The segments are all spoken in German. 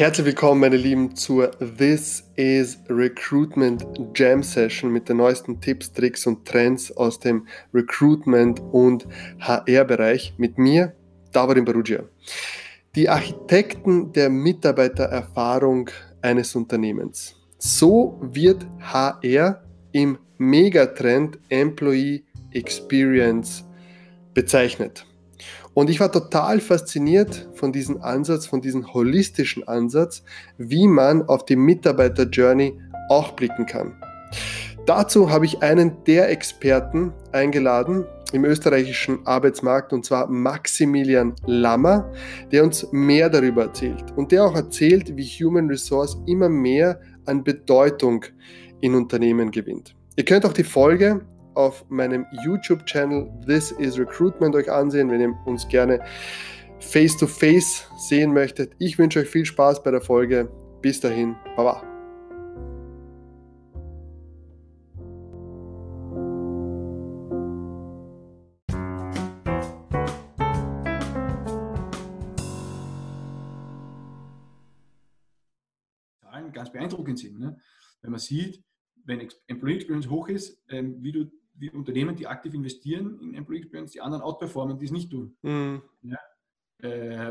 Herzlich willkommen, meine Lieben, zur This is Recruitment Jam Session mit den neuesten Tipps, Tricks und Trends aus dem Recruitment- und HR-Bereich mit mir, Tabarin Perugia. Die Architekten der Mitarbeitererfahrung eines Unternehmens. So wird HR im Megatrend Employee-Experience bezeichnet. Und ich war total fasziniert von diesem Ansatz, von diesem holistischen Ansatz, wie man auf die Mitarbeiter-Journey auch blicken kann. Dazu habe ich einen der Experten eingeladen im österreichischen Arbeitsmarkt, und zwar Maximilian Lammer, der uns mehr darüber erzählt und der auch erzählt, wie Human Resource immer mehr an Bedeutung in Unternehmen gewinnt. Ihr könnt auch die Folge auf meinem YouTube-Channel This is Recruitment euch ansehen, wenn ihr uns gerne face-to-face sehen möchtet. Ich wünsche euch viel Spaß bei der Folge. Bis dahin, baba. Ganz beeindruckend sind, ne? Wenn man sieht, wenn Employee Experience hoch ist, wie Unternehmen, die aktiv investieren in Employee Experience, die anderen outperformen, die es nicht tun. Mhm. Ja?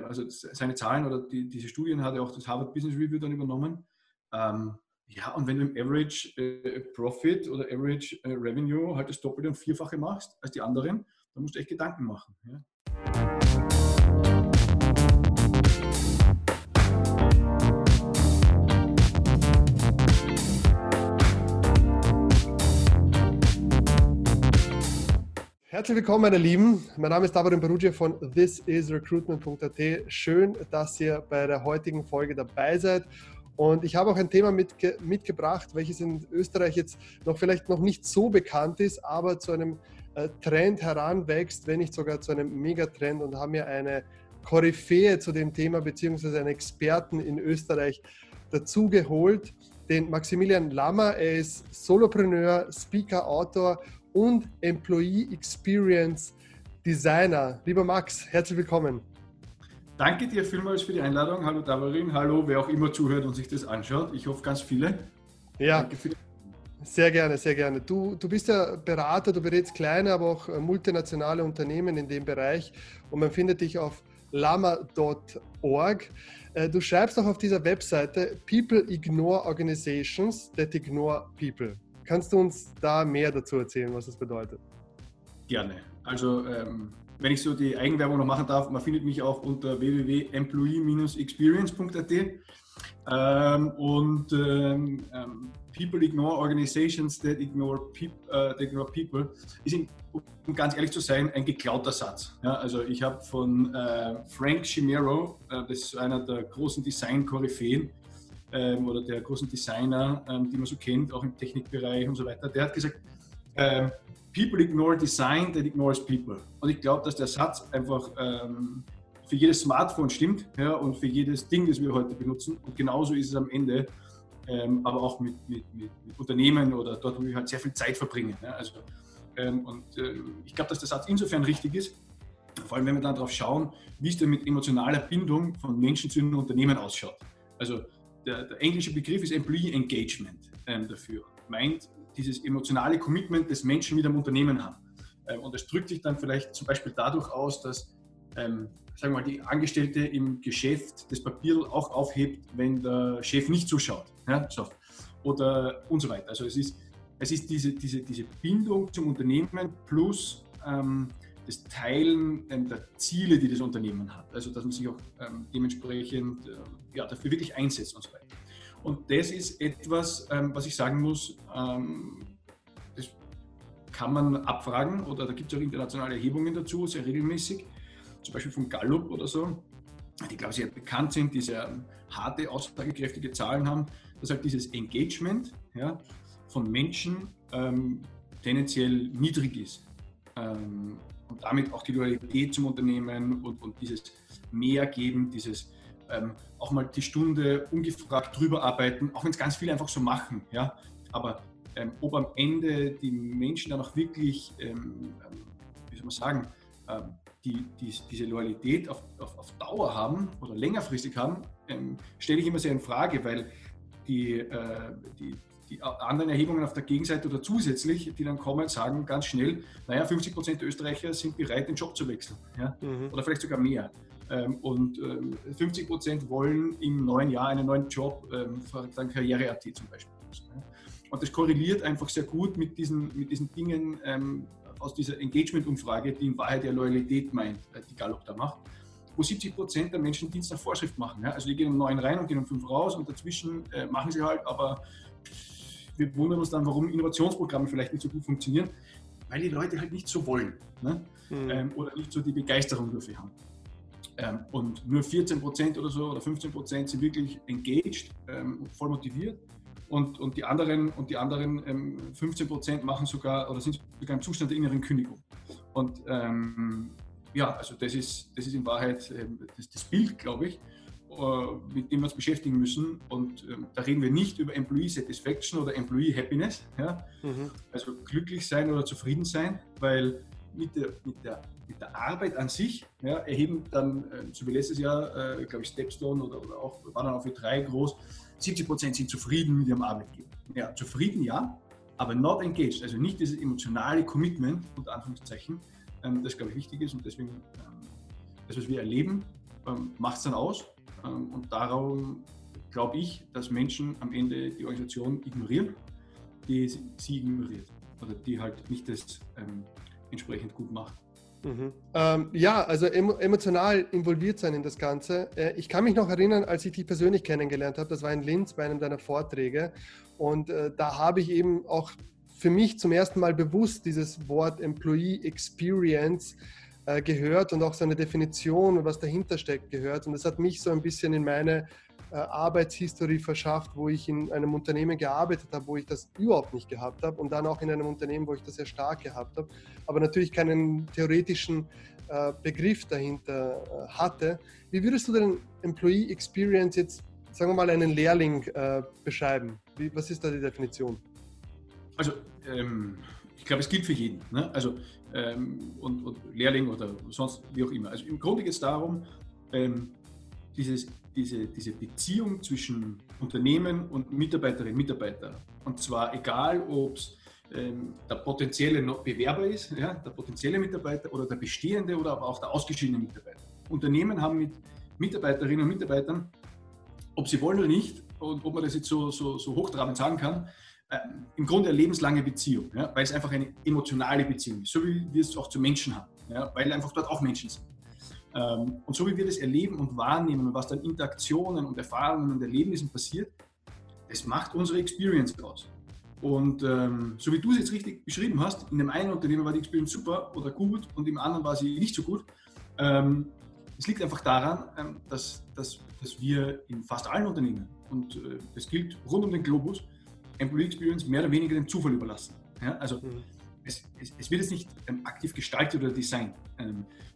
Also seine Zahlen oder diese Studien hat ja auch das Harvard Business Review dann übernommen. Ja, und wenn du im Average Profit oder Average Revenue halt das Doppelte und Vierfache machst als die anderen, dann musst du echt Gedanken machen. Ja? Herzlich willkommen, meine Lieben. Mein Name ist Tabarin Perugia von thisisrecruitment.at. Schön, dass ihr bei der heutigen Folge dabei seid. Und ich habe auch ein Thema mitgebracht, welches in Österreich jetzt vielleicht noch nicht so bekannt ist, aber zu einem Trend heranwächst, wenn nicht sogar zu einem Megatrend, und haben mir eine Koryphäe zu dem Thema beziehungsweise einen Experten in Österreich dazu geholt, den Maximilian Lammer. Er ist Solopreneur, Speaker, Autor und Employee Experience Designer. Lieber Max, herzlich willkommen. Danke dir vielmals für die Einladung. Hallo Tabarin, hallo wer auch immer zuhört und sich das anschaut. Ich hoffe, ganz viele. Ja, sehr gerne, sehr gerne. Du bist ja Berater, du berätst kleine, aber auch multinationale Unternehmen in dem Bereich, und man findet dich auf lammer.org. Du schreibst auch auf dieser Webseite: People ignore organizations that ignore people. Kannst du uns da mehr dazu erzählen, was das bedeutet? Gerne. Also, wenn ich so die Eigenwerbung noch machen darf, man findet mich auch unter www.employee-experience.at. People ignore organizations that ignore people ist, um ganz ehrlich zu sein, ein geklauter Satz. Ja, also ich habe von Frank Chimero, das ist einer der großen Design-Koryphäen, oder der großen Designer, die man so kennt, auch im Technikbereich und so weiter, der hat gesagt, people ignore design that ignores people. Und ich glaube, dass der Satz einfach für jedes Smartphone stimmt, ja, und für jedes Ding, das wir heute benutzen. Und genauso ist es am Ende, aber auch mit Unternehmen oder dort, wo wir halt sehr viel Zeit verbringen. Ja, also, ich glaube, dass der Satz insofern richtig ist, vor allem wenn wir dann darauf schauen, wie es denn mit emotionaler Bindung von Menschen zu einem Unternehmen ausschaut. Also der englische Begriff ist Employee Engagement dafür. Meint dieses emotionale Commitment, das Menschen mit einem Unternehmen haben. Und das drückt sich dann vielleicht zum Beispiel dadurch aus, dass sagen wir mal, die Angestellte im Geschäft das Papier auch aufhebt, wenn der Chef nicht zuschaut. Ja? So. Oder und so weiter. Also es ist diese Bindung zum Unternehmen plus das Teilen der Ziele, die das Unternehmen hat, also dass man sich auch dementsprechend dafür wirklich einsetzt und so weiter. Und das ist etwas, was ich sagen muss, das kann man abfragen, oder da gibt es auch internationale Erhebungen dazu, sehr regelmäßig, zum Beispiel von Gallup oder so, die, glaube ich, sehr bekannt sind, die sehr harte, aussagekräftige Zahlen haben, dass halt dieses Engagement, ja, von Menschen tendenziell niedrig ist. Und damit auch die Loyalität zum Unternehmen und dieses Mehrgeben, dieses auch mal die Stunde ungefragt drüber arbeiten, auch wenn es ganz viele einfach so machen. Ja? Aber ob am Ende die Menschen dann auch wirklich, wie soll man sagen, diese Loyalität auf Dauer haben oder längerfristig haben, stelle ich immer sehr in Frage, weil die anderen Erhebungen auf der Gegenseite oder zusätzlich, die dann kommen, sagen ganz schnell, naja, 50% der Österreicher sind bereit, den Job zu wechseln, ja? Oder vielleicht sogar mehr. Und 50% wollen im neuen Jahr einen neuen Job, dann Karriere.at zum Beispiel. Und das korreliert einfach sehr gut mit diesen Dingen aus dieser Engagement-Umfrage, die in Wahrheit ja Loyalität meint, die Gallup da macht, wo 70% der Menschen Dienst nach Vorschrift machen. Ja? Also die gehen um 9 rein und gehen um 5 raus und dazwischen machen sie halt, aber wir wundern uns dann, warum Innovationsprogramme vielleicht nicht so gut funktionieren, weil die Leute halt nicht so wollen, ne? Oder nicht so die Begeisterung dafür haben. Und nur 14% oder so oder 15% sind wirklich engaged, voll motiviert. Und die anderen 15% machen sogar oder sind sogar im Zustand der inneren Kündigung. Und ja, also das ist in Wahrheit das Bild, glaube ich, mit dem wir uns beschäftigen müssen. Und da reden wir nicht über Employee Satisfaction oder Employee Happiness, ja? Also glücklich sein oder zufrieden sein, weil mit der Arbeit an sich, ja, erheben dann, so wie letztes Jahr, glaube ich, Stepstone oder auch, waren dann auf E3 groß, 70% sind zufrieden mit ihrem Arbeitgeber. Ja, zufrieden ja, aber not engaged, also nicht dieses emotionale Commitment, unter Anführungszeichen, das, glaube ich, wichtig ist und deswegen, das, was wir erleben, macht es dann aus und darum glaube ich, dass Menschen am Ende die Organisation ignorieren, die sie ignoriert oder die halt nicht das entsprechend gut macht. Ja, also emotional involviert sein in das Ganze. Ich kann mich noch erinnern, als ich dich persönlich kennengelernt habe, das war in Linz bei einem deiner Vorträge und da habe ich eben auch für mich zum ersten Mal bewusst dieses Wort Employee-Experience gehört und auch seine Definition und was dahinter steckt gehört und das hat mich so ein bisschen in meine Arbeitshistorie verschafft, wo ich in einem Unternehmen gearbeitet habe, wo ich das überhaupt nicht gehabt habe und dann auch in einem Unternehmen, wo ich das sehr stark gehabt habe, aber natürlich keinen theoretischen Begriff dahinter hatte. Wie würdest du denn Employee Experience jetzt, sagen wir mal, einen Lehrling beschreiben? Was ist da die Definition? Also, ich glaube, es gilt für jeden, ne? Also, und Lehrling oder sonst wie auch immer. Also im Grunde geht es darum, diese Beziehung zwischen Unternehmen und Mitarbeiterinnen und Mitarbeitern. Und zwar egal, ob es der potenzielle Bewerber ist, ja, der potenzielle Mitarbeiter oder der bestehende oder aber auch der ausgeschiedene Mitarbeiter. Unternehmen haben mit Mitarbeiterinnen und Mitarbeitern, ob sie wollen oder nicht, und ob man das jetzt so hochtrabend sagen kann, im Grunde eine lebenslange Beziehung, ja, weil es einfach eine emotionale Beziehung ist, so wie wir es auch zu Menschen haben, ja, weil einfach dort auch Menschen sind. Und so wie wir das erleben und wahrnehmen und was dann Interaktionen und Erfahrungen und Erlebnissen passiert, das macht unsere Experience aus. Und so wie du es jetzt richtig beschrieben hast, in dem einen Unternehmen war die Experience super oder gut und im anderen war sie nicht so gut. Es liegt einfach daran, dass wir in fast allen Unternehmen, und das gilt rund den Globus, Employee Experience mehr oder weniger dem Zufall überlassen. Ja? Also es wird jetzt nicht aktiv gestaltet oder designt.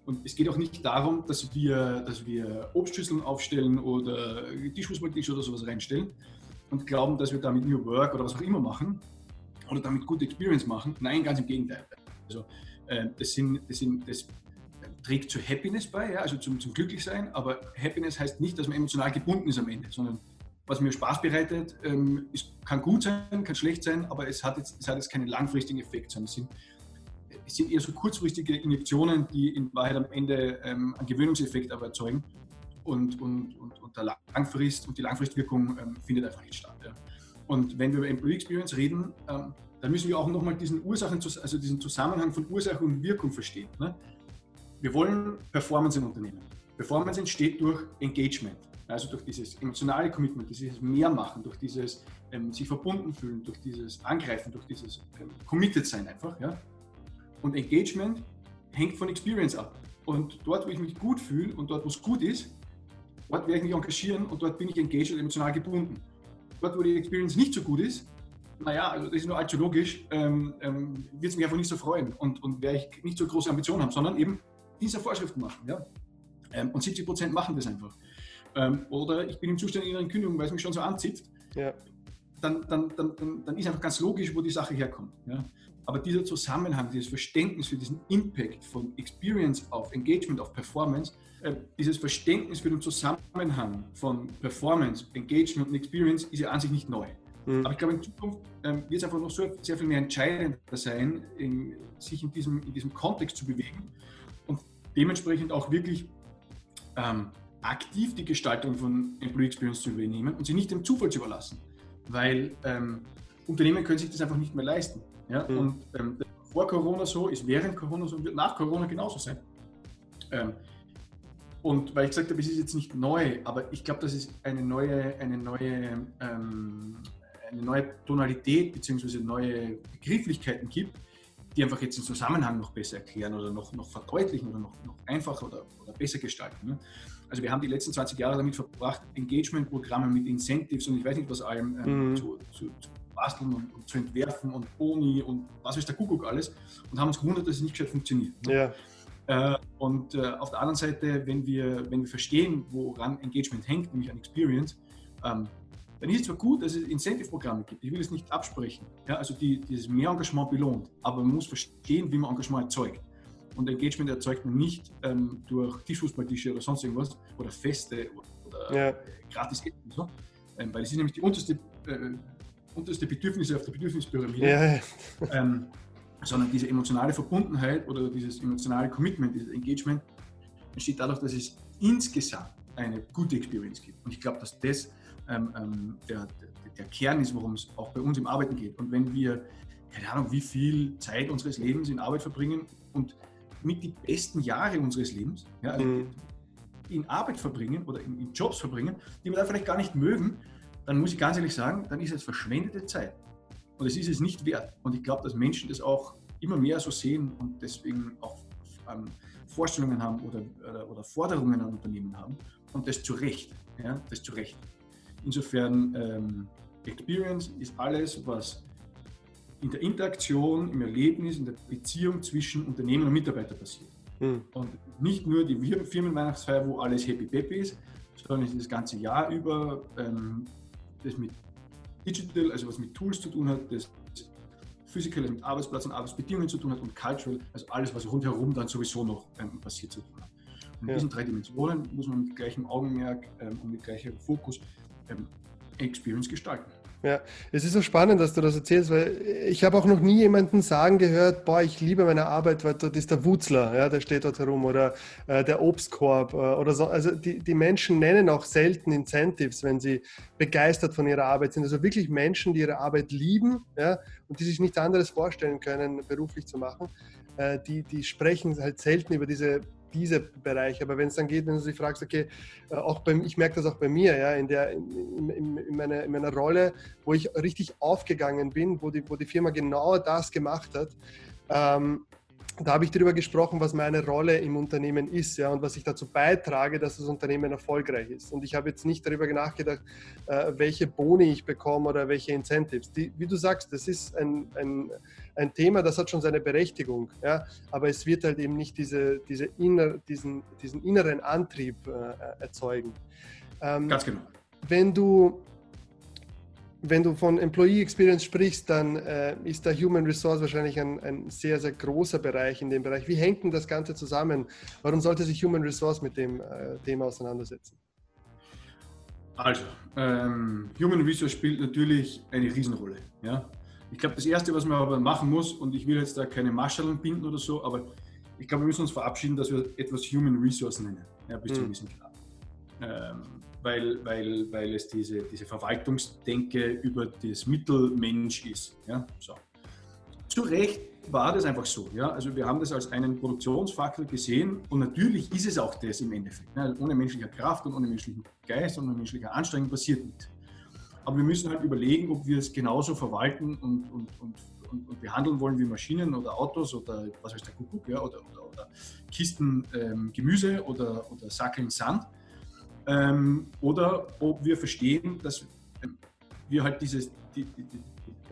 Und es geht auch nicht darum, dass wir Obstschüsseln aufstellen oder Tischfußballtisch oder sowas reinstellen und glauben, dass wir damit New Work oder was auch immer machen oder damit gute Experience machen. Nein, ganz im Gegenteil. Also das trägt zur Happiness bei, ja, also zum Glücklichsein, aber Happiness heißt nicht, dass man emotional gebunden ist am Ende, sondern was mir Spaß bereitet, kann gut sein, kann schlecht sein, aber es hat jetzt keinen langfristigen Effekt, sondern es sind eher so kurzfristige Injektionen, die in Wahrheit am Ende einen Gewöhnungseffekt aber erzeugen und der Langfrist und die Langfristwirkung findet einfach nicht statt. Ja. Und wenn wir über Employee Experience reden, dann müssen wir auch nochmal diesen Zusammenhang von Ursache und Wirkung verstehen. Ne? Wir wollen Performance im Unternehmen. Performance entsteht durch Engagement, also durch dieses emotionale Commitment, dieses Mehrmachen, durch dieses sich verbunden fühlen, durch dieses Angreifen, durch dieses Committed sein einfach. Ja? Und Engagement hängt von Experience ab. Und dort, wo ich mich gut fühle und dort, wo es gut ist, dort werde ich mich engagieren und dort bin ich engaged und emotional gebunden. Dort, wo die Experience nicht so gut ist, naja, also das ist nur allzu logisch, wird es mich einfach nicht so freuen und werde ich nicht so große Ambitionen haben, sondern eben diese Vorschriften machen. Ja? Und 70% machen das einfach. Oder ich bin im Zustand der inneren Kündigung, weil es mich schon so anzipft. Ja. dann ist einfach ganz logisch, wo die Sache herkommt. Ja? Aber dieser Zusammenhang, dieses Verständnis für diesen Impact von Experience auf Engagement, auf Performance, dieses Verständnis für den Zusammenhang von Performance, Engagement und Experience ist ja an sich nicht neu. Mhm. Aber ich glaube, in Zukunft wird es einfach noch so sehr viel mehr entscheidender sein, sich in diesem Kontext zu bewegen und dementsprechend auch wirklich aktiv die Gestaltung von Employee Experience zu übernehmen und sie nicht dem Zufall zu überlassen, weil Unternehmen können sich das einfach nicht mehr leisten. Ja? Mhm. Und das war vor Corona so, ist während Corona so und wird nach Corona genauso sein. Und weil ich gesagt habe, es ist jetzt nicht neu, aber ich glaube, das ist eine neue Tonalität bzw. neue Begrifflichkeiten gibt, die einfach jetzt den Zusammenhang noch besser erklären oder noch verdeutlichen oder noch einfacher oder besser gestalten. Ne? Also wir haben die letzten 20 Jahre damit verbracht, Engagement-Programme mit Incentives und ich weiß nicht was allem zu basteln und zu entwerfen und Boni und was ist der Kuckuck alles und haben uns gewundert, dass es nicht gescheit funktioniert. Ne? Ja. Und auf der anderen Seite, wenn wir verstehen, woran Engagement hängt, nämlich an Experience, dann ist es zwar gut, dass es Incentive-Programme gibt, ich will es nicht absprechen, ja? Also dieses mehr Engagement belohnt, aber man muss verstehen, wie man Engagement erzeugt. Und Engagement erzeugt man nicht durch Tischfußballtische oder sonst irgendwas oder Feste oder gratis Essen und so, weil es ist nämlich die unterste Bedürfnisse auf der Bedürfnispyramide. Ja. Sondern diese emotionale Verbundenheit oder dieses emotionale Commitment, dieses Engagement entsteht dadurch, dass es insgesamt eine gute Experience gibt. Und ich glaube, dass das der Kern ist, worum es auch bei uns im Arbeiten geht. Und wenn wir, keine Ahnung, wie viel Zeit unseres Lebens in Arbeit verbringen und mit die besten Jahre unseres Lebens in Arbeit verbringen oder in Jobs verbringen, die wir da vielleicht gar nicht mögen, dann muss ich ganz ehrlich sagen, dann ist es verschwendete Zeit. Und es ist es nicht wert. Und ich glaube, dass Menschen das auch immer mehr so sehen und deswegen auch Vorstellungen haben oder Forderungen an Unternehmen haben. Und das zu Recht. Ja? Das zu Recht. Insofern, Experience ist alles, was in der Interaktion, im Erlebnis, in der Beziehung zwischen Unternehmen und Mitarbeitern passiert. Mhm. Und nicht nur die Firmenweihnachtsfeier, wo alles happy peppy ist, sondern es ist das ganze Jahr über das mit Digital, also was mit Tools zu tun hat, das Physical, also mit Arbeitsplatz und Arbeitsbedingungen zu tun hat und Cultural, also alles, was rundherum dann sowieso noch passiert zu tun hat. Und in diesen drei Dimensionen muss man mit gleichem Augenmerk und mit gleichem Fokus Experience gestalten. Ja, es ist so spannend, dass du das erzählst, weil ich habe auch noch nie jemanden sagen gehört, boah, ich liebe meine Arbeit, weil dort ist der Wutzler, ja, der steht dort herum oder der Obstkorb oder so. Also die Menschen nennen auch selten Incentives, wenn sie begeistert von ihrer Arbeit sind. Also wirklich Menschen, die ihre Arbeit lieben, ja, und die sich nichts anderes vorstellen können, beruflich zu machen, die sprechen halt selten über diese Bereiche, aber wenn es dann geht, wenn du dich fragst, okay, ich merke das auch bei mir, ja, in meiner Rolle, wo ich richtig aufgegangen bin, wo die Firma genau das gemacht hat, da habe ich darüber gesprochen, was meine Rolle im Unternehmen ist, ja, und was ich dazu beitrage, dass das Unternehmen erfolgreich ist. Und ich habe jetzt nicht darüber nachgedacht, welche Boni ich bekomme oder welche Incentives. Wie du sagst, das ist ein Thema, das hat schon seine Berechtigung, ja, aber es wird halt eben nicht diesen inneren Antrieb erzeugen. Ganz genau. Wenn du von Employee Experience sprichst, dann ist der Human Resource wahrscheinlich ein sehr, sehr großer Bereich in dem Bereich. Wie hängt denn das Ganze zusammen? Warum sollte sich Human Resource mit dem Thema auseinandersetzen? Also, Human Resource spielt natürlich eine Riesenrolle. Ja? Ich glaube, das Erste, was man aber machen muss, und ich will jetzt da keine Maschallen binden oder so, aber ich glaube, wir müssen uns verabschieden, dass wir etwas Human Resource nennen, ja, bis zum gewissen Grad. Weil es diese Verwaltungsdenke über das Mittelmensch ist. Ja? So. Zu Recht war das einfach so. Ja? Also wir haben das als einen Produktionsfaktor gesehen und natürlich ist es auch das im Endeffekt. Ne? Also ohne menschliche Kraft und ohne menschlichen Geist und ohne menschliche Anstrengung passiert nichts. Aber wir müssen halt überlegen, ob wir es genauso verwalten und behandeln wollen wie Maschinen oder Autos oder was weiß der Kuckuck, ja? oder Kisten Gemüse oder Sackeln Sand. Oder ob wir verstehen, dass wir halt den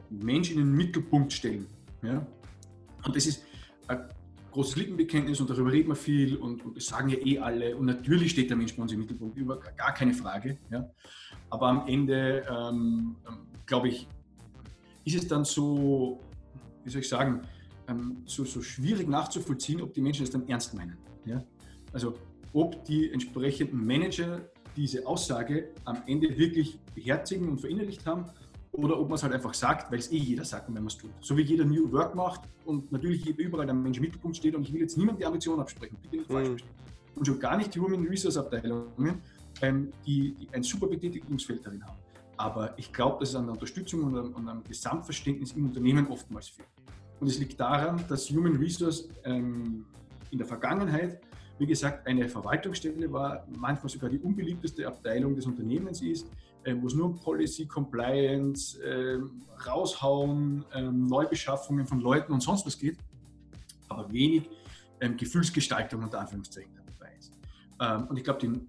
Menschen in den Mittelpunkt stellen. Ja? Und das ist ein großes Lippenbekenntnis und darüber reden wir viel und das sagen ja alle und natürlich steht der Mensch bei uns im Mittelpunkt, über gar keine Frage. Ja. Aber am Ende, glaube ich, ist es dann so, wie soll ich sagen, so schwierig nachzuvollziehen, ob die Menschen es dann ernst meinen. Ja. Also ob die entsprechenden Manager diese Aussage am Ende wirklich beherzigen und verinnerlicht haben oder ob man es halt einfach sagt, weil es jeder sagt, wenn man es tut. So wie jeder New Work macht und natürlich überall der Mensch im Mittelpunkt steht und ich will jetzt niemandem die Ambition absprechen, bitte nicht falsch verstehen. Und schon gar nicht die Human Resource Abteilungen, die ein super Betätigungsfeld darin haben. Aber ich glaube, dass es an der Unterstützung und am Gesamtverständnis im Unternehmen oftmals fehlt. Und es liegt daran, dass Human Resource in der Vergangenheit, wie gesagt, eine Verwaltungsstelle war, manchmal sogar die unbeliebteste Abteilung des Unternehmens ist, wo es nur Policy, Compliance, Raushauen, Neubeschaffungen von Leuten und sonst was geht, aber wenig Gefühlsgestaltung unter Anführungszeichen dabei ist. Und ich glaube,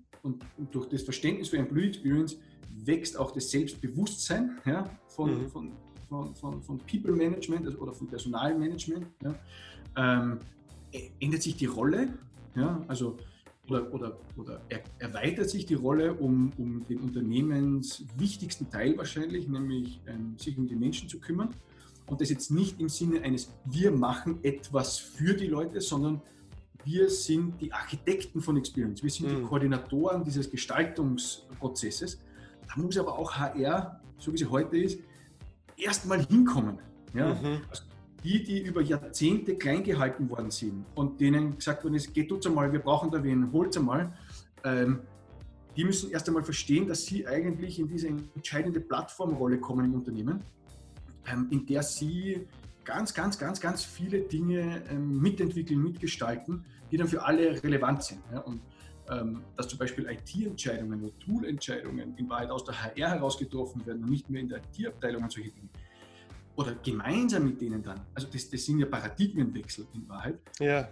durch das Verständnis für Employee Experience wächst auch das Selbstbewusstsein ja, von People Management also, oder von Personalmanagement. Ja. Ändert sich die Rolle? Ja, also, oder erweitert sich die Rolle um den unternehmenswichtigsten Teil wahrscheinlich, nämlich sich um die Menschen zu kümmern. Und das jetzt nicht im Sinne eines, wir machen etwas für die Leute, sondern wir sind die Architekten von Experience, wir sind die Koordinatoren dieses Gestaltungsprozesses. Da muss aber auch HR, so wie sie heute ist, erstmal hinkommen. Ja? Also, die über Jahrzehnte klein gehalten worden sind und denen gesagt worden ist, tut's einmal, wir brauchen da wen, holt's einmal, die müssen erst einmal verstehen, dass sie eigentlich in diese entscheidende Plattformrolle kommen im Unternehmen, in der sie ganz viele Dinge mitentwickeln, mitgestalten, die dann für alle relevant sind. Ja? Und dass zum Beispiel IT-Entscheidungen oder Tool-Entscheidungen in Wahrheit aus der HR heraus getroffen werden und nicht mehr in der IT-Abteilung und solche Dinge. Oder gemeinsam mit denen dann, also das sind ja Paradigmenwechsel in Wahrheit, ja.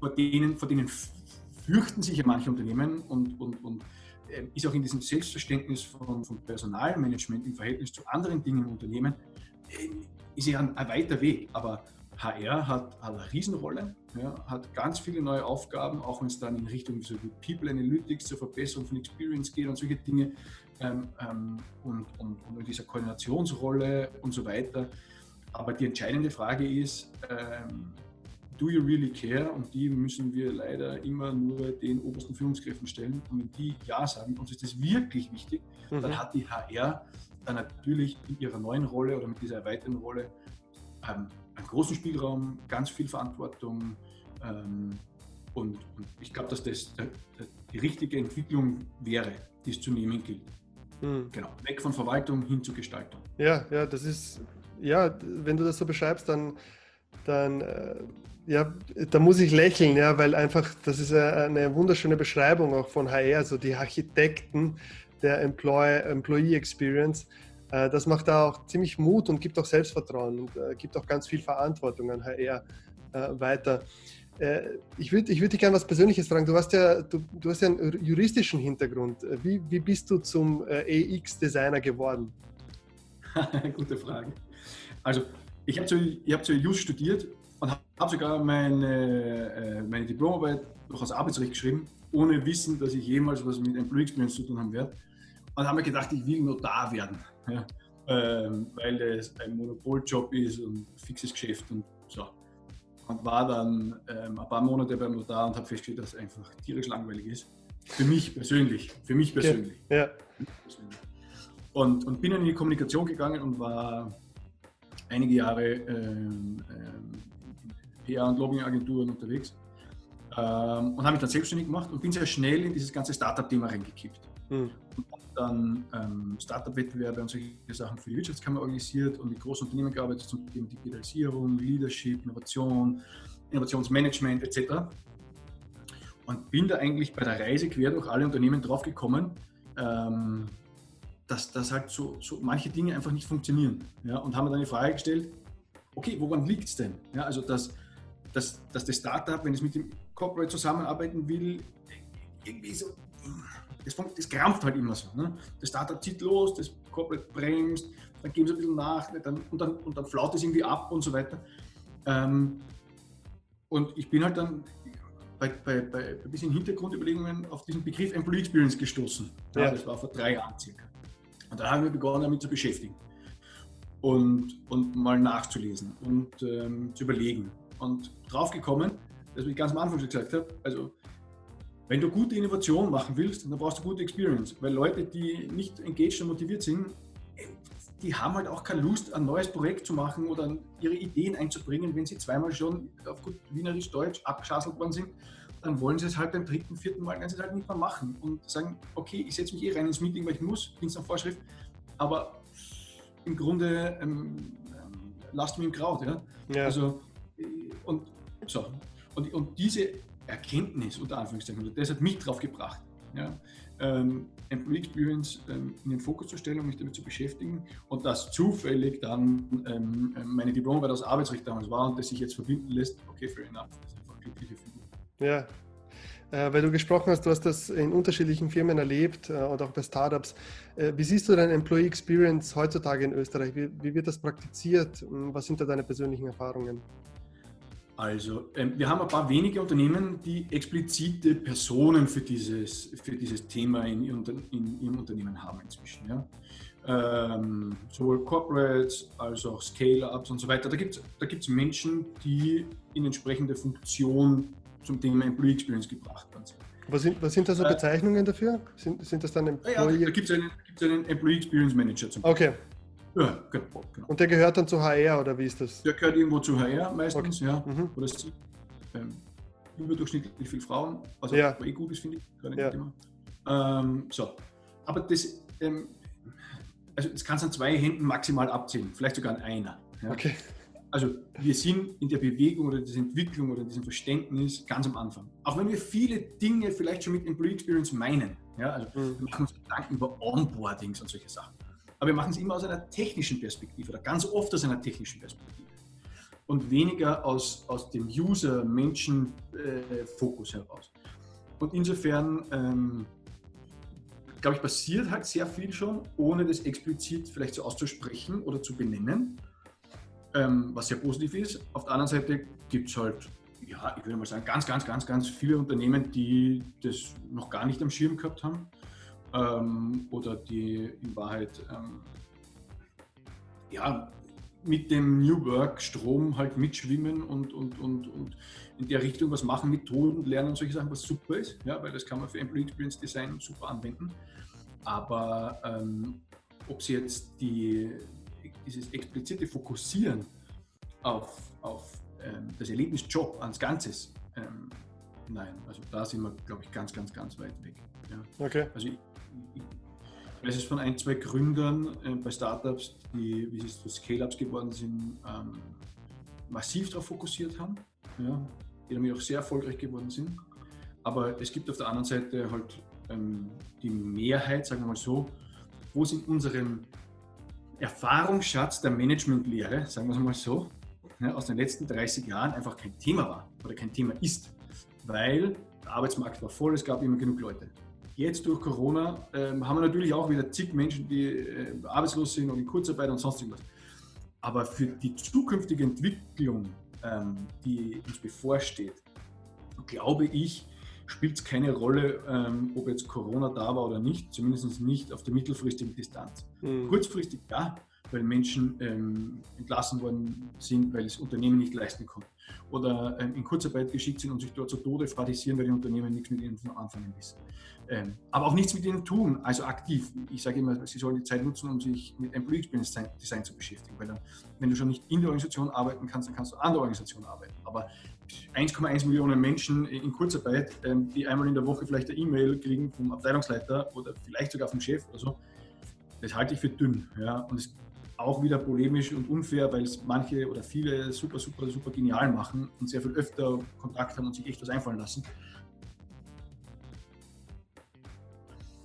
vor denen fürchten sich ja manche Unternehmen und ist auch in diesem Selbstverständnis von Personalmanagement im Verhältnis zu anderen Dingen im Unternehmen, ist ja ein weiter Weg, aber HR hat eine Riesenrolle, ja, hat ganz viele neue Aufgaben, auch wenn es dann in Richtung so wie People Analytics zur Verbesserung von Experience geht und solche Dinge und in dieser Koordinationsrolle und so weiter. Aber die entscheidende Frage ist, do you really care? Und die müssen wir leider immer nur den obersten Führungskräften stellen. Und wenn die Ja sagen, uns ist das wirklich wichtig, dann hat die HR dann natürlich in ihrer neuen Rolle oder mit dieser erweiterten Rolle einen großen Spielraum, ganz viel Verantwortung und ich glaube, dass das die richtige Entwicklung wäre, die es zu nehmen gilt. Genau, weg von Verwaltung hin zu Gestaltung. Ja, das ist, ja, wenn du das so beschreibst, dann da muss ich lächeln, ja, weil einfach, das ist eine wunderschöne Beschreibung auch von HR, also die Architekten der Employee Experience. Das macht da auch ziemlich Mut und gibt auch Selbstvertrauen und gibt auch ganz viel Verantwortung an HR weiter. Ich würde dich gerne was Persönliches fragen. Du hast ja einen juristischen Hintergrund. Wie bist du zum EX-Designer geworden? Gute Frage. Also, ich hab Jus studiert und habe sogar meine Diplomarbeit noch aus Arbeitsrecht geschrieben, ohne Wissen, dass ich jemals was mit Employee Experience zu tun haben werde. Und habe mir gedacht, ich will Notar werden, ja? Weil es ein Monopoljob ist und fixes Geschäft und so. Und war dann ein paar Monate beim Notar und habe festgestellt, dass es einfach tierisch langweilig ist. Für mich persönlich. Ja. Und bin dann in die Kommunikation gegangen und war einige Jahre in PR- und Lobbying-Agenturen unterwegs und habe mich dann selbstständig gemacht und bin sehr schnell in dieses ganze Startup-Thema reingekippt. Und habe dann Startup-Wettbewerbe und solche Sachen für die Wirtschaftskammer organisiert und mit großen Unternehmen gearbeitet zum Thema Digitalisierung, Leadership, Innovation, Innovationsmanagement etc. Und bin da eigentlich bei der Reise quer durch alle Unternehmen draufgekommen, dass halt so manche Dinge einfach nicht funktionieren. Ja? Und haben mir dann die Frage gestellt, okay, woran liegt es denn? Ja, also dass das Startup, wenn es mit dem Corporate zusammenarbeiten will, irgendwie so... Das krampft halt immer so. Ne? Das Startup zieht los, das Corporate bremst, dann geben sie ein bisschen nach, dann flaut es irgendwie ab und so weiter. Und ich bin halt dann bei ein bisschen Hintergrundüberlegungen auf diesen Begriff Employee-Experience gestoßen. Ja. Das war vor 3 Jahren circa. Und da haben wir begonnen, damit zu beschäftigen und mal nachzulesen und zu überlegen. Und drauf gekommen, dass ich ganz am Anfang schon gesagt habe, also wenn du gute Innovation machen willst, dann brauchst du gute Experience, weil Leute, die nicht engaged und motiviert sind, die haben halt auch keine Lust, ein neues Projekt zu machen oder ihre Ideen einzubringen. Wenn sie zweimal schon auf gut Wienerisch-Deutsch abgeschaselt worden sind, dann wollen sie es halt beim 3., 4. Mal ganz halt nicht mehr machen und sagen, okay, ich setze mich rein ins Meeting, weil ich muss, Dienstag-Vorschrift, aber im Grunde lasst mich im Kraut. Ja? Ja. Also, und diese Erkenntnis, unter Anführungszeichen, das hat mich drauf gebracht. Ja? Employee Experience in den Fokus zu stellen, um mich damit zu beschäftigen und dass zufällig dann meine Diplomarbeit aus Arbeitsrecht damals war und das sich jetzt verbinden lässt, okay, fair enough, das ist einfach eine glückliche Figur. Ja, weil du gesprochen hast, du hast das in unterschiedlichen Firmen erlebt und auch bei Startups. Wie siehst du deine Employee Experience heutzutage in Österreich? Wie wird das praktiziert? Was sind da deine persönlichen Erfahrungen? Also, wir haben ein paar wenige Unternehmen, die explizite Personen für dieses Thema im Unternehmen haben inzwischen. Ja? Sowohl Corporates als auch Scale-Ups und so weiter. Da gibt's Menschen, die in entsprechende Funktion zum Thema Employee Experience gebracht worden sind. Was sind da so Bezeichnungen dafür? Sind das dann Employee? Ja, da gibt es einen Employee Experience Manager zum Beispiel. Okay. Ja, genau. Und der gehört dann zu HR oder wie ist das? Der gehört irgendwo zu HR meistens, okay. Ja. Mhm. Oder sie überdurchschnittlich viele Frauen, also ja. Was eh gut ist, finde ich, gar nicht ja. Thema. Aber das, also das kannst du an 2 Händen maximal abzählen, vielleicht sogar an einer. Ja. Okay. Also wir sind in der Bewegung oder dieser Entwicklung oder diesem Verständnis ganz am Anfang. Auch wenn wir viele Dinge vielleicht schon mit Employee Experience meinen, ja, also wir machen uns Gedanken über Onboardings und solche Sachen. Aber wir machen es immer aus einer technischen Perspektive oder ganz oft aus einer technischen Perspektive und weniger aus dem User-Menschen-Fokus heraus. Und insofern, glaube ich, passiert halt sehr viel schon, ohne das explizit vielleicht so auszusprechen oder zu benennen, was sehr positiv ist. Auf der anderen Seite gibt es halt, ja, ich würde mal sagen, ganz viele Unternehmen, die das noch gar nicht am Schirm gehabt haben. Oder die in Wahrheit ja, mit dem New Work-Strom halt mitschwimmen und in der Richtung was machen, Methoden lernen und solche Sachen, was super ist, ja, weil das kann man für Employee Experience Design super anwenden. Aber ob sie jetzt dieses explizite Fokussieren auf das Erlebnis Job ans Ganzes, nein, also da sind wir, glaube ich, ganz weit weg. Ja. Okay. Also ich weiß es von 1, 2 Gründern bei Startups, die, wie es zu Scale-Ups geworden sind, massiv darauf fokussiert haben, ja, die damit auch sehr erfolgreich geworden sind. Aber es gibt auf der anderen Seite halt die Mehrheit, sagen wir mal so, wo es in unserem Erfahrungsschatz der Managementlehre, sagen wir es mal so, ja, aus den letzten 30 Jahren einfach kein Thema war oder kein Thema ist, weil der Arbeitsmarkt war voll, es gab immer genug Leute. Jetzt durch Corona haben wir natürlich auch wieder zig Menschen, die arbeitslos sind und in Kurzarbeit und sonst irgendwas. Aber für die zukünftige Entwicklung, die uns bevorsteht, glaube ich, spielt es keine Rolle, ob jetzt Corona da war oder nicht, zumindest nicht auf der mittelfristigen Distanz. Mhm. Kurzfristig ja, weil Menschen entlassen worden sind, weil das Unternehmen nicht leisten konnte. Oder in Kurzarbeit geschickt sind und sich dort zu Tode fratisieren, weil die Unternehmen nichts mit ihnen von Anfang an wissen. Aber auch nichts mit ihnen tun, also aktiv. Ich sage immer, sie sollen die Zeit nutzen, um sich mit Employee Experience Design zu beschäftigen. Weil dann, wenn du schon nicht in der Organisation arbeiten kannst, dann kannst du an der Organisation arbeiten. Aber 1,1 Millionen Menschen in Kurzarbeit, die einmal in der Woche vielleicht eine E-Mail kriegen vom Abteilungsleiter oder vielleicht sogar vom Chef oder so, das halte ich für dünn. Ja? Und es auch wieder polemisch und unfair, weil es manche oder viele super genial machen und sehr viel öfter Kontakt haben und sich echt was einfallen lassen.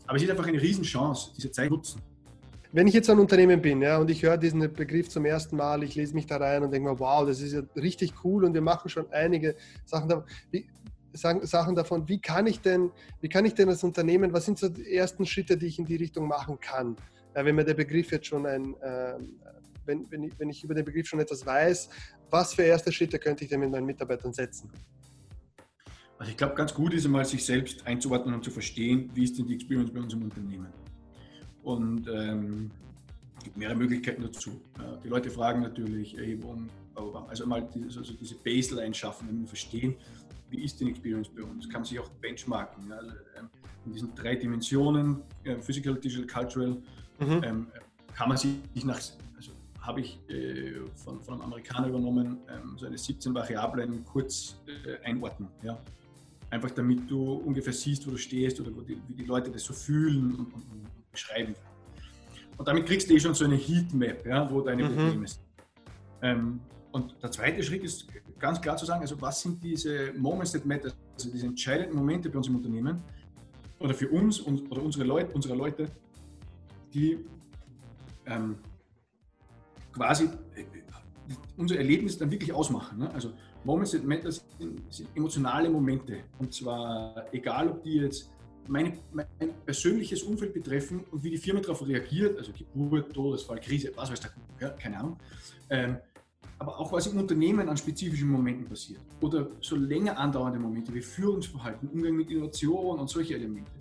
Aber es ist einfach eine Riesenchance, diese Zeit nutzen. Wenn ich jetzt ein Unternehmen bin, ja, und ich höre diesen Begriff zum ersten Mal, ich lese mich da rein und denke mir, wow, das ist ja richtig cool und wir machen schon einige Sachen davon. Wie kann ich denn das Unternehmen, was sind so die ersten Schritte, die ich in die Richtung machen kann? Ja, wenn ich über den Begriff schon etwas weiß, Was für erste Schritte könnte ich denn mit meinen Mitarbeitern setzen? Also ich glaube, ganz gut ist einmal, sich selbst einzuordnen und zu verstehen, wie ist denn die Experience bei uns im Unternehmen. Und es gibt mehrere Möglichkeiten dazu. Die Leute fragen natürlich, also einmal diese Baseline schaffen, wenn wir verstehen, wie ist die Experience bei uns. Kann man sich auch benchmarken. Also in diesen 3 Dimensionen, Physical, Digital, Cultural, kann man sich nach, also habe ich von einem Amerikaner übernommen, so eine 17 Variablen kurz einordnen. Ja? Einfach damit du ungefähr siehst, wo du stehst oder wie die Leute das so fühlen und beschreiben. Und damit kriegst du schon so eine Heatmap, ja, wo deine Probleme sind. Und der zweite Schritt ist ganz klar zu sagen, also was sind diese Moments that matter, also diese entscheidenden Momente bei uns im Unternehmen oder für uns oder unsere Leute, die quasi unser Erlebnis dann wirklich ausmachen. Ne? Also Moments that matter sind emotionale Momente, und zwar egal, ob die jetzt mein persönliches Umfeld betreffen und wie die Firma darauf reagiert, also Geburt, Todesfall, Krise, was weiß ich, ja, keine Ahnung. Aber auch was im Unternehmen an spezifischen Momenten passiert oder so länger andauernde Momente wie Führungsverhalten, Umgang mit Innovation und solche Elemente,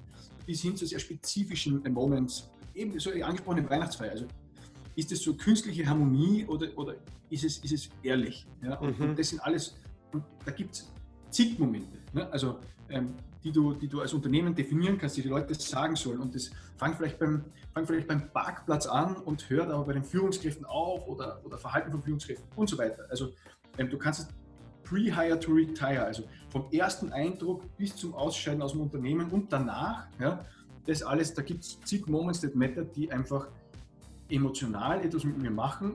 bis hin zu sehr spezifischen Moments, eben so die angesprochene Weihnachtsfeier. Also ist es so künstliche Harmonie oder ist es ehrlich? Ja? Und das sind alles, und da gibt es zig Momente, ne? Also die du als Unternehmen definieren kannst, die Leute sagen sollen. Und das fang vielleicht beim Parkplatz an und hört aber bei den Führungskräften auf oder Verhalten von Führungskräften und so weiter. Also du kannst es pre-hire to retire, also vom ersten Eindruck bis zum Ausscheiden aus dem Unternehmen und danach, ja, das alles, da gibt es zig Moments that matter, die einfach emotional etwas mit mir machen,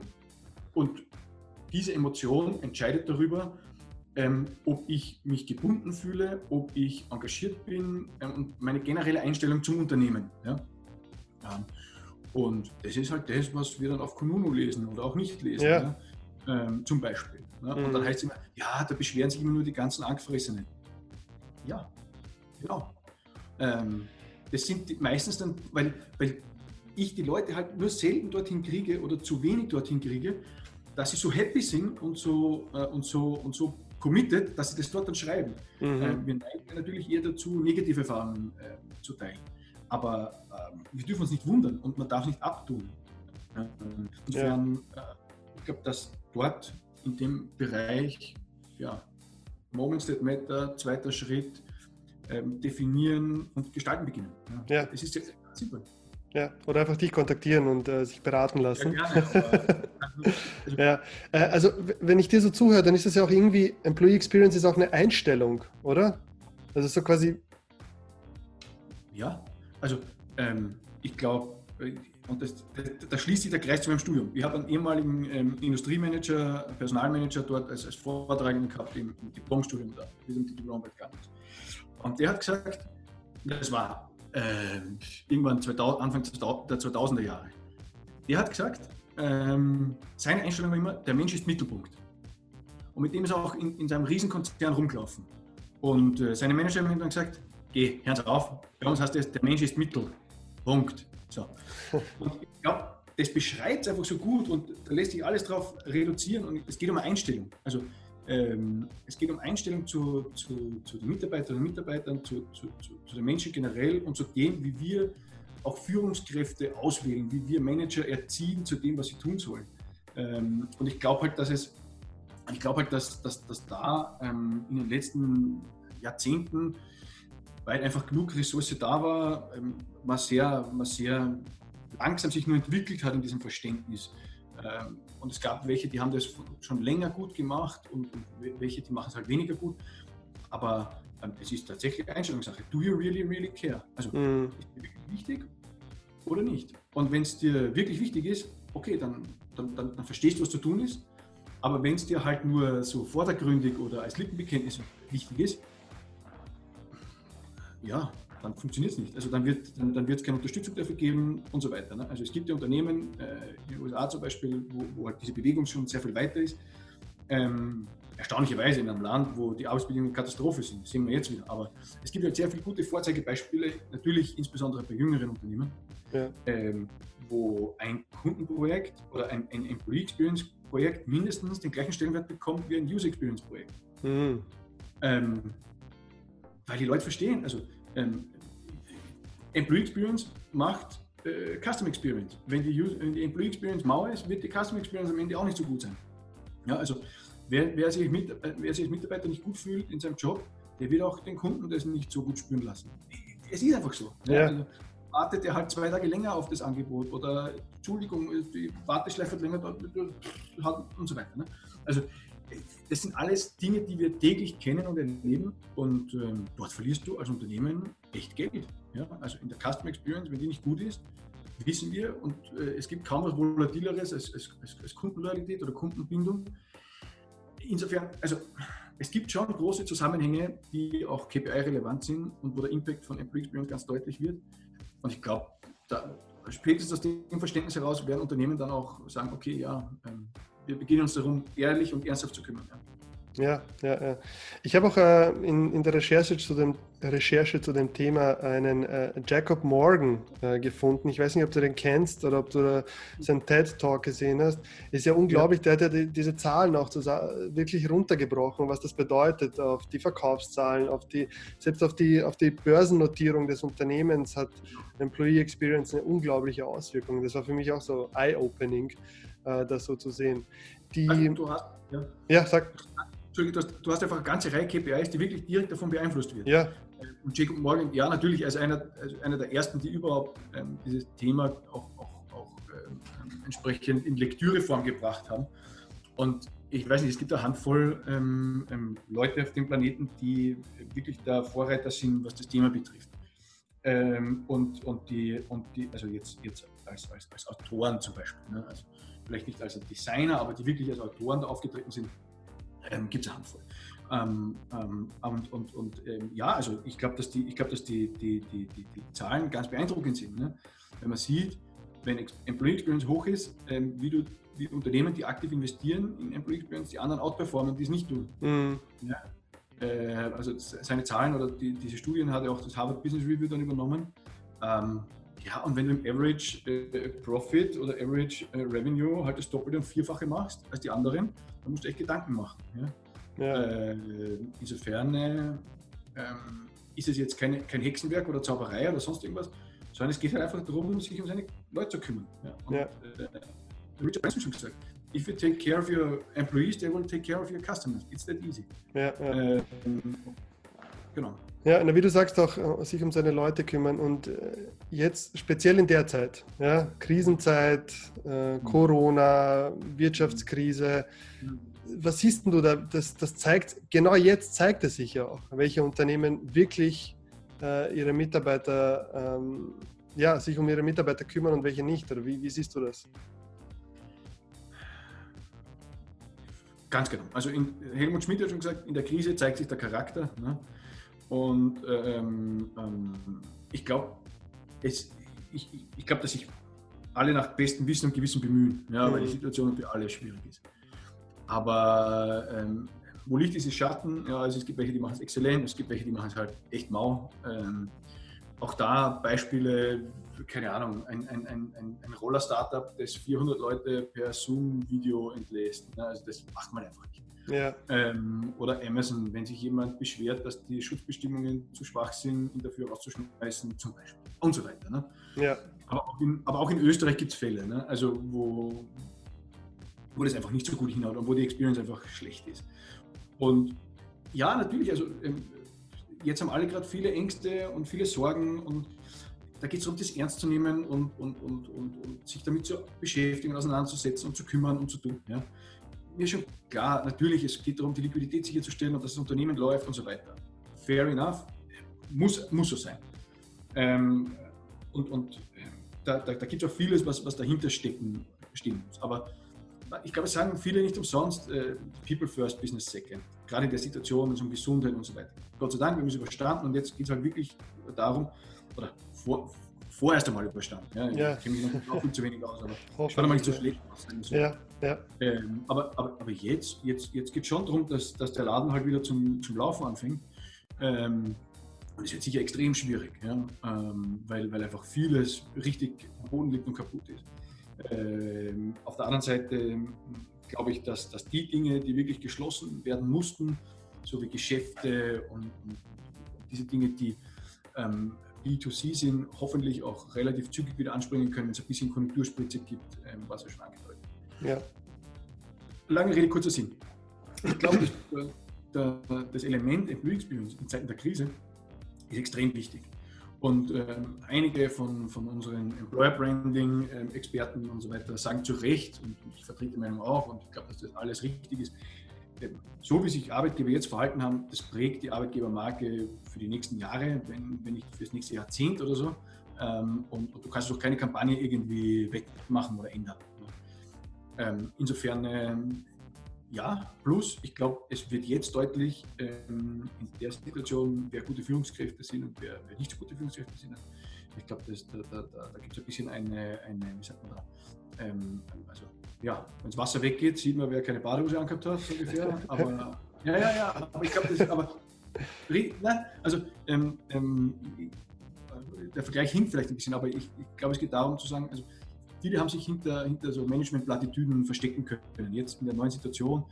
und diese Emotion entscheidet darüber, ob ich mich gebunden fühle, ob ich engagiert bin und meine generelle Einstellung zum Unternehmen. Ja? Und das ist halt das, was wir dann auf Kununu lesen oder auch nicht lesen, ja. Ja? Zum Beispiel. Ja? Und dann heißt es immer, ja, da beschweren sich immer nur die ganzen Angefressenen. Ja, genau. Das sind meistens dann, weil ich die Leute halt nur selten dorthin kriege oder zu wenig dorthin kriege, dass sie so happy sind und so committed, dass sie das dort dann schreiben. Wir neigen natürlich eher dazu, negative Erfahrungen zu teilen. Aber wir dürfen uns nicht wundern und man darf nicht abtun. Insofern, ich glaube, dass dort in dem Bereich, ja, Moments that matter, zweiter Schritt, definieren und gestalten beginnen. Ja. Es ist jetzt simpel. Ja, oder einfach dich kontaktieren und sich beraten lassen. Ja, gerne, ja, also wenn ich dir so zuhöre, dann ist das ja auch irgendwie, Employee Experience ist auch eine Einstellung, oder? Also so quasi... Ja, also ich glaube, und da schließt sich der Kreis zu meinem Studium. Ich habe einen ehemaligen Industriemanager, Personalmanager dort als Vortragenden gehabt im Diplomstudium da, wie dem Diplomarbeit gegangen ist. Und der hat gesagt, das war irgendwann Anfang der 2000er Jahre. Der hat gesagt, seine Einstellung war immer, der Mensch ist Mittelpunkt. Und mit dem ist er auch in seinem Riesenkonzern rumgelaufen. Und seine Manager haben dann gesagt, geh, hören Sie auf, bei uns heißt es, der Mensch ist Mittelpunkt. So. Und ich glaube, das beschreibt es einfach so gut und da lässt sich alles drauf reduzieren, und es geht um eine Einstellung. Also es geht um Einstellung zu den Mitarbeiterinnen und Mitarbeitern, zu den Menschen generell und zu dem, wie wir auch Führungskräfte auswählen, wie wir Manager erziehen zu dem, was sie tun sollen. Und ich glaube halt, dass da in den letzten Jahrzehnten, weil einfach genug Ressource da war, man sehr langsam sich nur entwickelt hat in diesem Verständnis. Und es gab welche, die haben das schon länger gut gemacht und welche, die machen es halt weniger gut. Aber es ist tatsächlich eine Einstellungssache. Do you really, really care? Also ist dir wirklich wichtig oder nicht? Und wenn es dir wirklich wichtig ist, okay, dann verstehst du, was zu tun ist. Aber wenn es dir halt nur so vordergründig oder als Lippenbekenntnis wichtig ist, ja, dann funktioniert es nicht. Also dann wird es keine Unterstützung dafür geben und so weiter. Ne? Also es gibt ja Unternehmen, in den USA zum Beispiel, wo halt diese Bewegung schon sehr viel weiter ist. Erstaunlicherweise in einem Land, wo die Arbeitsbedingungen Katastrophe sind, das sehen wir jetzt wieder. Aber es gibt halt sehr viele gute Vorzeigebeispiele, natürlich insbesondere bei jüngeren Unternehmen, wo ein Kundenprojekt oder ein Employee Experience Projekt mindestens den gleichen Stellenwert bekommt wie ein User-Experience-Projekt. Mhm. Weil die Leute verstehen, also Employee-Experience macht Custom-Experience. Wenn die Employee-Experience mau ist, wird die Custom-Experience am Ende auch nicht so gut sein. Ja, also wer sich als Mitarbeiter nicht gut fühlt in seinem Job, der wird auch den Kunden das nicht so gut spüren lassen. Es ist einfach so. Ja. Ja, also, wartet er halt 2 Tage länger auf das Angebot oder Entschuldigung, die Warteschleife hat länger und so weiter. Ne? Also das sind alles Dinge, die wir täglich kennen und erleben und dort verlierst du als Unternehmen echt Geld. Ja? Also in der Customer Experience, wenn die nicht gut ist, wissen wir und es gibt kaum was Volatileres als Kundenloyalität oder Kundenbindung. Insofern, also es gibt schon große Zusammenhänge, die auch KPI-relevant sind und wo der Impact von Employee Experience ganz deutlich wird. Und ich glaube, spätestens aus dem Verständnis heraus werden Unternehmen dann auch sagen, okay, ja, wir beginnen uns darum, ehrlich und ernsthaft zu kümmern. Ja, ja, ja. Ich habe auch in der Recherche zu dem Thema einen Jacob Morgan gefunden. Ich weiß nicht, ob du den kennst oder ob du seinen TED-Talk gesehen hast. Ist ja unglaublich, ja. Der hat ja diese Zahlen auch wirklich runtergebrochen, was das bedeutet auf die Verkaufszahlen, selbst auf die Börsennotierung des Unternehmens hat Employee Experience eine unglaubliche Auswirkung. Das war für mich auch so eye-opening, das so zu sehen. Du hast einfach eine ganze Reihe KPIs, die wirklich direkt davon beeinflusst werden. Ja. Und Jacob Morgan, ja natürlich, als einer der ersten, die überhaupt dieses Thema auch entsprechend in Lektüreform gebracht haben. Und ich weiß nicht, es gibt eine Handvoll Leute auf dem Planeten, die wirklich da Vorreiter sind, was das Thema betrifft. Und die, also jetzt als Autoren zum Beispiel, ne? Also, vielleicht nicht als Designer, aber die wirklich als Autoren da aufgetreten sind, gibt es eine Handvoll. Also ich glaube, dass die Zahlen ganz beeindruckend sind. Ne? Wenn man sieht, wenn Employee Experience hoch ist, wie Unternehmen, die aktiv investieren in Employee Experience, die anderen outperformen, die es nicht tun. Mhm. Ja? Also seine Zahlen oder diese Studien hat auch das Harvard Business Review dann übernommen. Ja, und wenn du im Average Profit oder Average Revenue halt das Doppelte und Vierfache machst als die anderen, dann musst du echt Gedanken machen. Ja? Ja. Insofern ist es jetzt kein Hexenwerk oder Zauberei oder sonst irgendwas, sondern es geht halt einfach darum, sich um seine Leute zu kümmern. Ja? Und, ja. Richard Branson schon gesagt, if you take care of your employees, they will take care of your customers. It's that easy. Ja, ja. Genau. Ja, wie du sagst, auch sich um seine Leute kümmern und jetzt speziell in der Zeit, ja, Krisenzeit, Corona, Wirtschaftskrise, was siehst denn du da? Das zeigt, genau jetzt zeigt es sich ja auch, welche Unternehmen wirklich ihre Mitarbeiter, sich um ihre Mitarbeiter kümmern und welche nicht, oder wie siehst du das? Ganz genau, also Helmut Schmidt hat schon gesagt, in der Krise zeigt sich der Charakter, ne? Und ich glaube, dass sich alle nach bestem Wissen und Gewissen bemühen, ja, weil die Situation für alle schwierig ist. Aber wo Licht ist, ist Schatten. Ja, also es gibt welche, die machen es exzellent, es gibt welche, die machen es halt echt mau. Auch da Beispiele, keine Ahnung, ein Roller-Startup, das 400 Leute per Zoom-Video entlässt. Ja, also das macht man einfach nicht. Ja. Oder Amazon, wenn sich jemand beschwert, dass die Schutzbestimmungen zu schwach sind, ihn dafür rauszuschmeißen, zum Beispiel und so weiter. Ne? Ja. Aber auch in Österreich gibt es Fälle, ne? Also wo das einfach nicht so gut hinhaut und wo die Experience einfach schlecht ist. Und ja, natürlich, also jetzt haben alle gerade viele Ängste und viele Sorgen und da geht es darum, das ernst zu nehmen und sich damit zu beschäftigen, auseinanderzusetzen und zu kümmern und zu tun. Ja? Mir ist schon klar, natürlich, es geht darum, die Liquidität sicherzustellen und dass das Unternehmen läuft und so weiter. Fair enough, muss so sein. Da gibt es auch vieles, was dahinter stehen muss. Aber ich glaube, es sagen viele nicht umsonst, People first, Business second. Gerade in der Situation, wenn es um Gesundheit und so weiter. Gott sei Dank, wir haben es überstanden und jetzt geht es halt wirklich darum, oder vorerst einmal überstanden. Ja, ja. Ich kenne mich noch viel zu wenig aus, aber ich war mal nicht so schlecht aus. So. Ja, ja. Aber jetzt geht es schon darum, dass der Laden halt wieder zum Laufen anfängt. Das ist jetzt sicher extrem schwierig, ja? Weil einfach vieles richtig am Boden liegt und kaputt ist. Auf der anderen Seite glaube ich, dass die Dinge, die wirklich geschlossen werden mussten, so wie Geschäfte und diese Dinge, die B2C sind, hoffentlich auch relativ zügig wieder anspringen können, wenn es ein bisschen Konjunkturspritze gibt, was ja schon angedeutet. Ja. Lange Rede, kurzer Sinn. Ich glaube, das Element Employee-Experience in Zeiten der Krise ist extrem wichtig. Und einige von unseren Employer-Branding-Experten und so weiter sagen zu Recht, und ich vertrete die Meinung auch, und ich glaube, dass das alles richtig ist, so wie sich Arbeitgeber jetzt verhalten haben, das prägt die Arbeitgebermarke für die nächsten Jahre, wenn nicht für das nächste Jahrzehnt oder so. Und du kannst doch keine Kampagne irgendwie wegmachen oder ändern. Insofern, ja, plus ich glaube, es wird jetzt deutlich in der Situation, wer gute Führungskräfte sind und wer nicht so gute Führungskräfte sind. Ich glaube, da gibt es ein bisschen eine, wie sagt man da, also ja, wenn das Wasser weggeht, sieht man, wer keine Badehose angehabt hat, so ungefähr. Aber ja, aber ich glaube, der Vergleich hinkt vielleicht ein bisschen, aber ich glaube, es geht darum zu sagen, also viele haben sich hinter so Management-Plattitüden verstecken können. Jetzt in der neuen Situation,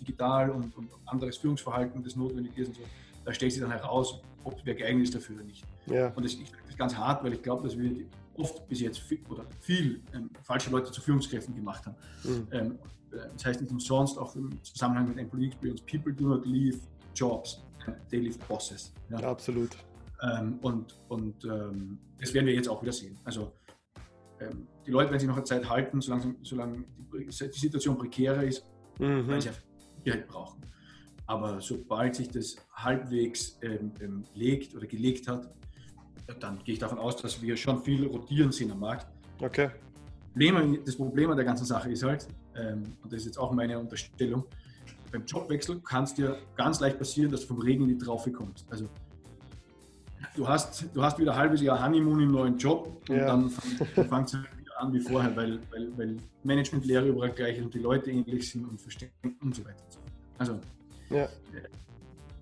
digital und anderes Führungsverhalten, das notwendig ist und so, da stellt sich dann heraus, ob wer geeignet ist dafür oder nicht. Ja. Und ich sage das ganz hart, weil ich glaube, dass wir oft bis jetzt viel falsche Leute zu Führungskräften gemacht haben. Mhm. Das heißt nicht umsonst, auch im Zusammenhang mit Employee Experience, people do not leave jobs, they leave bosses. Ja? Ja, absolut. Das werden wir jetzt auch wieder sehen. Also die Leute werden sich noch eine Zeit halten, solange die Situation prekärer ist, weil sie Geld brauchen. Aber sobald sich das halbwegs legt oder gelegt hat, dann gehe ich davon aus, dass wir schon viel rotieren sehen am Markt. Okay. Das Problem an der ganzen Sache ist halt, und das ist jetzt auch meine Unterstellung, beim Jobwechsel kann es dir ganz leicht passieren, dass du vom Regen in die Traufe kommst. Also du hast wieder ein halbes Jahr Honeymoon im neuen Job und dann fängt es halt wieder an wie vorher, weil Managementlehre überall gleich ist und die Leute ähnlich sind und verstehen und so weiter. Also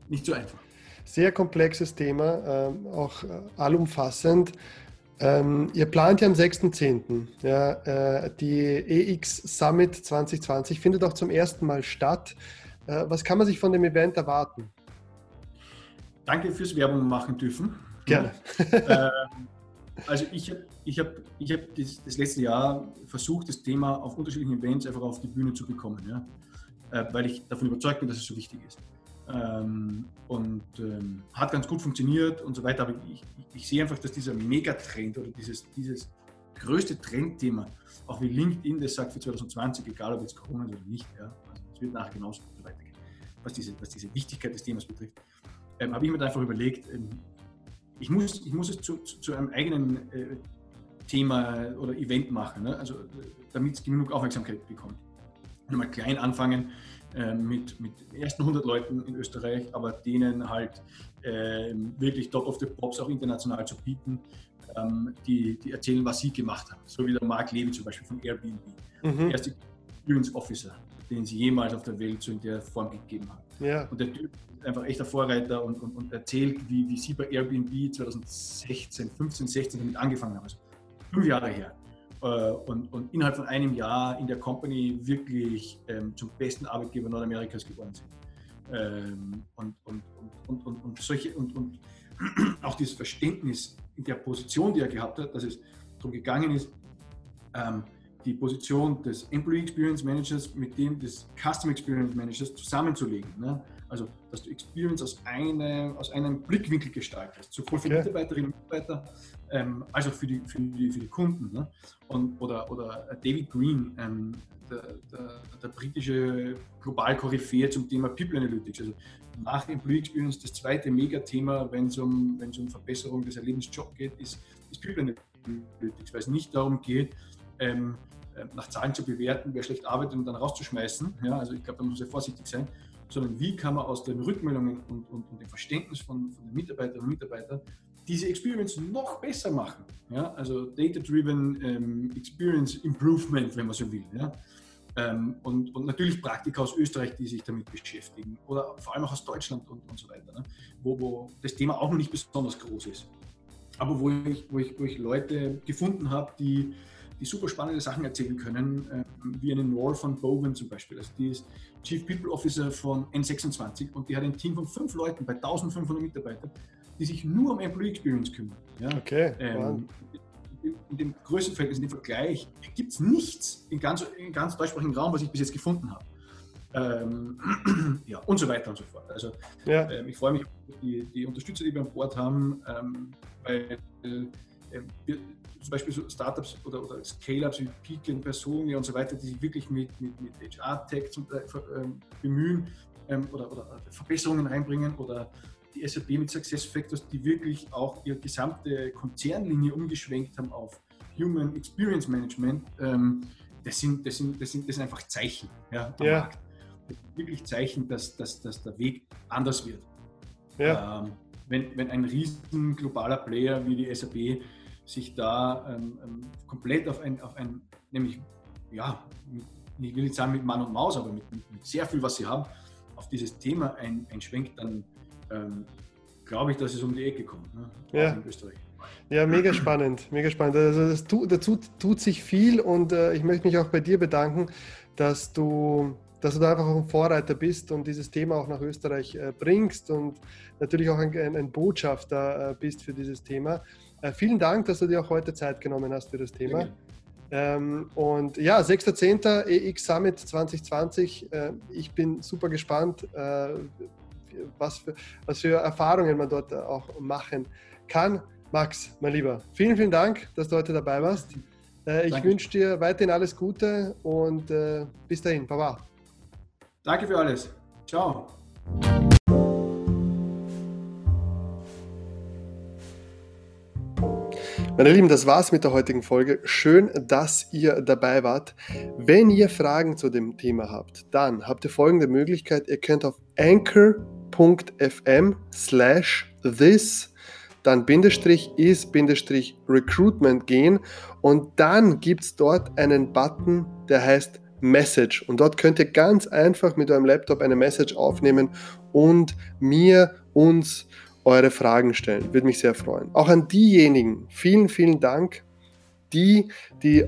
nicht so einfach. Sehr komplexes Thema, auch allumfassend. Ihr plant ja am 6.10. Ja, die EX Summit 2020 findet auch zum ersten Mal statt. Was kann man sich von dem Event erwarten? Danke fürs Werbung machen dürfen. Gerne. Also ich hab das letzte Jahr versucht, das Thema auf unterschiedlichen Events einfach auf die Bühne zu bekommen, weil ich davon überzeugt bin, dass es so wichtig ist. Hat ganz gut funktioniert und so weiter, aber ich sehe einfach, dass dieser Megatrend oder dieses größte Trendthema, auch wie LinkedIn das sagt für 2020, egal ob jetzt Corona ist oder nicht, also es wird nachher genauso weitergehen, was diese Wichtigkeit des Themas betrifft, habe ich mir einfach überlegt, ich muss es zu einem eigenen Thema oder Event machen, ne? Also damit es genug Aufmerksamkeit bekommt. Mal klein anfangen mit den ersten 100 Leuten in Österreich, aber denen halt wirklich Top of the Pops auch international zu bieten, die erzählen, was sie gemacht haben. So wie der Marc Levy zum Beispiel von Airbnb, der erste Experience Officer, den sie jemals auf der Welt so in der Form gegeben haben. Ja. Und der Typ ist einfach echter Vorreiter und erzählt, wie sie bei Airbnb 2015, 16 damit angefangen haben. Also 5 Jahre her. Und innerhalb von einem Jahr in der Company wirklich zum besten Arbeitgeber Nordamerikas geworden sind. Und auch dieses Verständnis in der Position, die er gehabt hat, dass es darum gegangen ist, die Position des Employee Experience Managers mit dem des Customer Experience Managers zusammenzulegen. Ne? Also, dass du Experience aus einem Blickwinkel gestaltest, sowohl für Mitarbeiterinnen und Mitarbeiter als auch für die Kunden. Ne? Oder David Green, der britische Global-Koryphäe zum Thema People Analytics. Also nach Employee Experience das zweite Megathema, wenn es um Verbesserung des Erlebensjobs geht, ist People Analytics, weil es nicht darum geht, nach Zahlen zu bewerten, wer schlecht arbeitet und dann rauszuschmeißen. Ja? Also ich glaube, da muss man sehr vorsichtig sein. Sondern wie kann man aus den Rückmeldungen und dem Verständnis von den Mitarbeiterinnen und Mitarbeitern diese Experience noch besser machen. Ja? Also Data-Driven Experience Improvement, wenn man so will. Ja? Und natürlich Praktiker aus Österreich, die sich damit beschäftigen. Oder vor allem auch aus Deutschland und so weiter. Ne? Wo das Thema auch noch nicht besonders groß ist. Aber wo ich Leute gefunden habe, die die super spannende Sachen erzählen können, wie eine Noel von Bowen zum Beispiel. Also die ist Chief People Officer von N26 und die hat ein Team von 5 Leuten bei 1500 Mitarbeitern, die sich nur um Employee Experience kümmern. Ja? Okay. In dem Größenverhältnis, in dem Vergleich, gibt es nichts im ganz deutschsprachigen Raum, was ich bis jetzt gefunden habe. Ja, und so weiter und so fort. Also ja. Ich freue mich auf die Unterstützer, die wir an Bord haben, weil wir zum Beispiel so Startups oder Scale-Ups wie Peak und Personia und so weiter, die sich wirklich mit HR-Tech bemühen oder Verbesserungen reinbringen, oder die SAP mit Success Factors, die wirklich auch ihre gesamte Konzernlinie umgeschwenkt haben auf Human Experience Management. Das sind einfach Zeichen, ja, am Markt. Das sind wirklich Zeichen, dass der Weg anders wird. Ja. Wenn ein riesen globaler Player wie die SAP sich da komplett auf ein nämlich, ja, ich will nicht sagen mit Mann und Maus, aber mit sehr viel, was sie haben, auf dieses Thema einschwenkt, dann glaube ich, dass es um die Ecke kommt, ne? Ja. In Österreich. Ja, mega spannend, mega spannend. Also dazu tut sich viel, und ich möchte mich auch bei dir bedanken, dass du da einfach ein Vorreiter bist und dieses Thema auch nach Österreich bringst und natürlich auch ein Botschafter bist für dieses Thema. Vielen Dank, dass du dir auch heute Zeit genommen hast für das Thema. Und ja, 6.10. EX Summit 2020. Ich bin super gespannt, was für Erfahrungen man dort auch machen kann. Max, mein Lieber, vielen, vielen Dank, dass du heute dabei warst. Ich wünsche dir weiterhin alles Gute und bis dahin. Baba. Danke für alles. Ciao. Meine Lieben, das war's mit der heutigen Folge. Schön, dass ihr dabei wart. Wenn ihr Fragen zu dem Thema habt, dann habt ihr folgende Möglichkeit. Ihr könnt auf anchor.fm/this-recruitment gehen, und dann gibt es dort einen Button, der heißt Message, und dort könnt ihr ganz einfach mit eurem Laptop eine Message aufnehmen und uns eure Fragen stellen. Würde mich sehr freuen. Auch an diejenigen, vielen, vielen Dank, die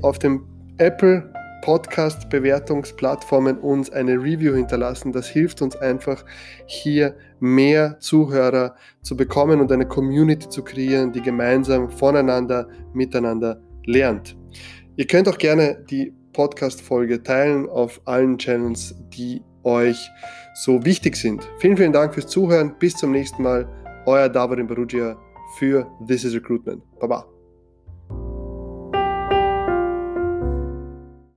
auf dem Apple Podcast Bewertungsplattformen uns eine Review hinterlassen. Das hilft uns einfach, hier mehr Zuhörer zu bekommen und eine Community zu kreieren, die gemeinsam voneinander, miteinander lernt. Ihr könnt auch gerne die Podcast-Folge teilen auf allen Channels, die euch so wichtig sind. Vielen, vielen Dank fürs Zuhören. Bis zum nächsten Mal. Euer Tabarin Perugia für This is Recruitment. Baba.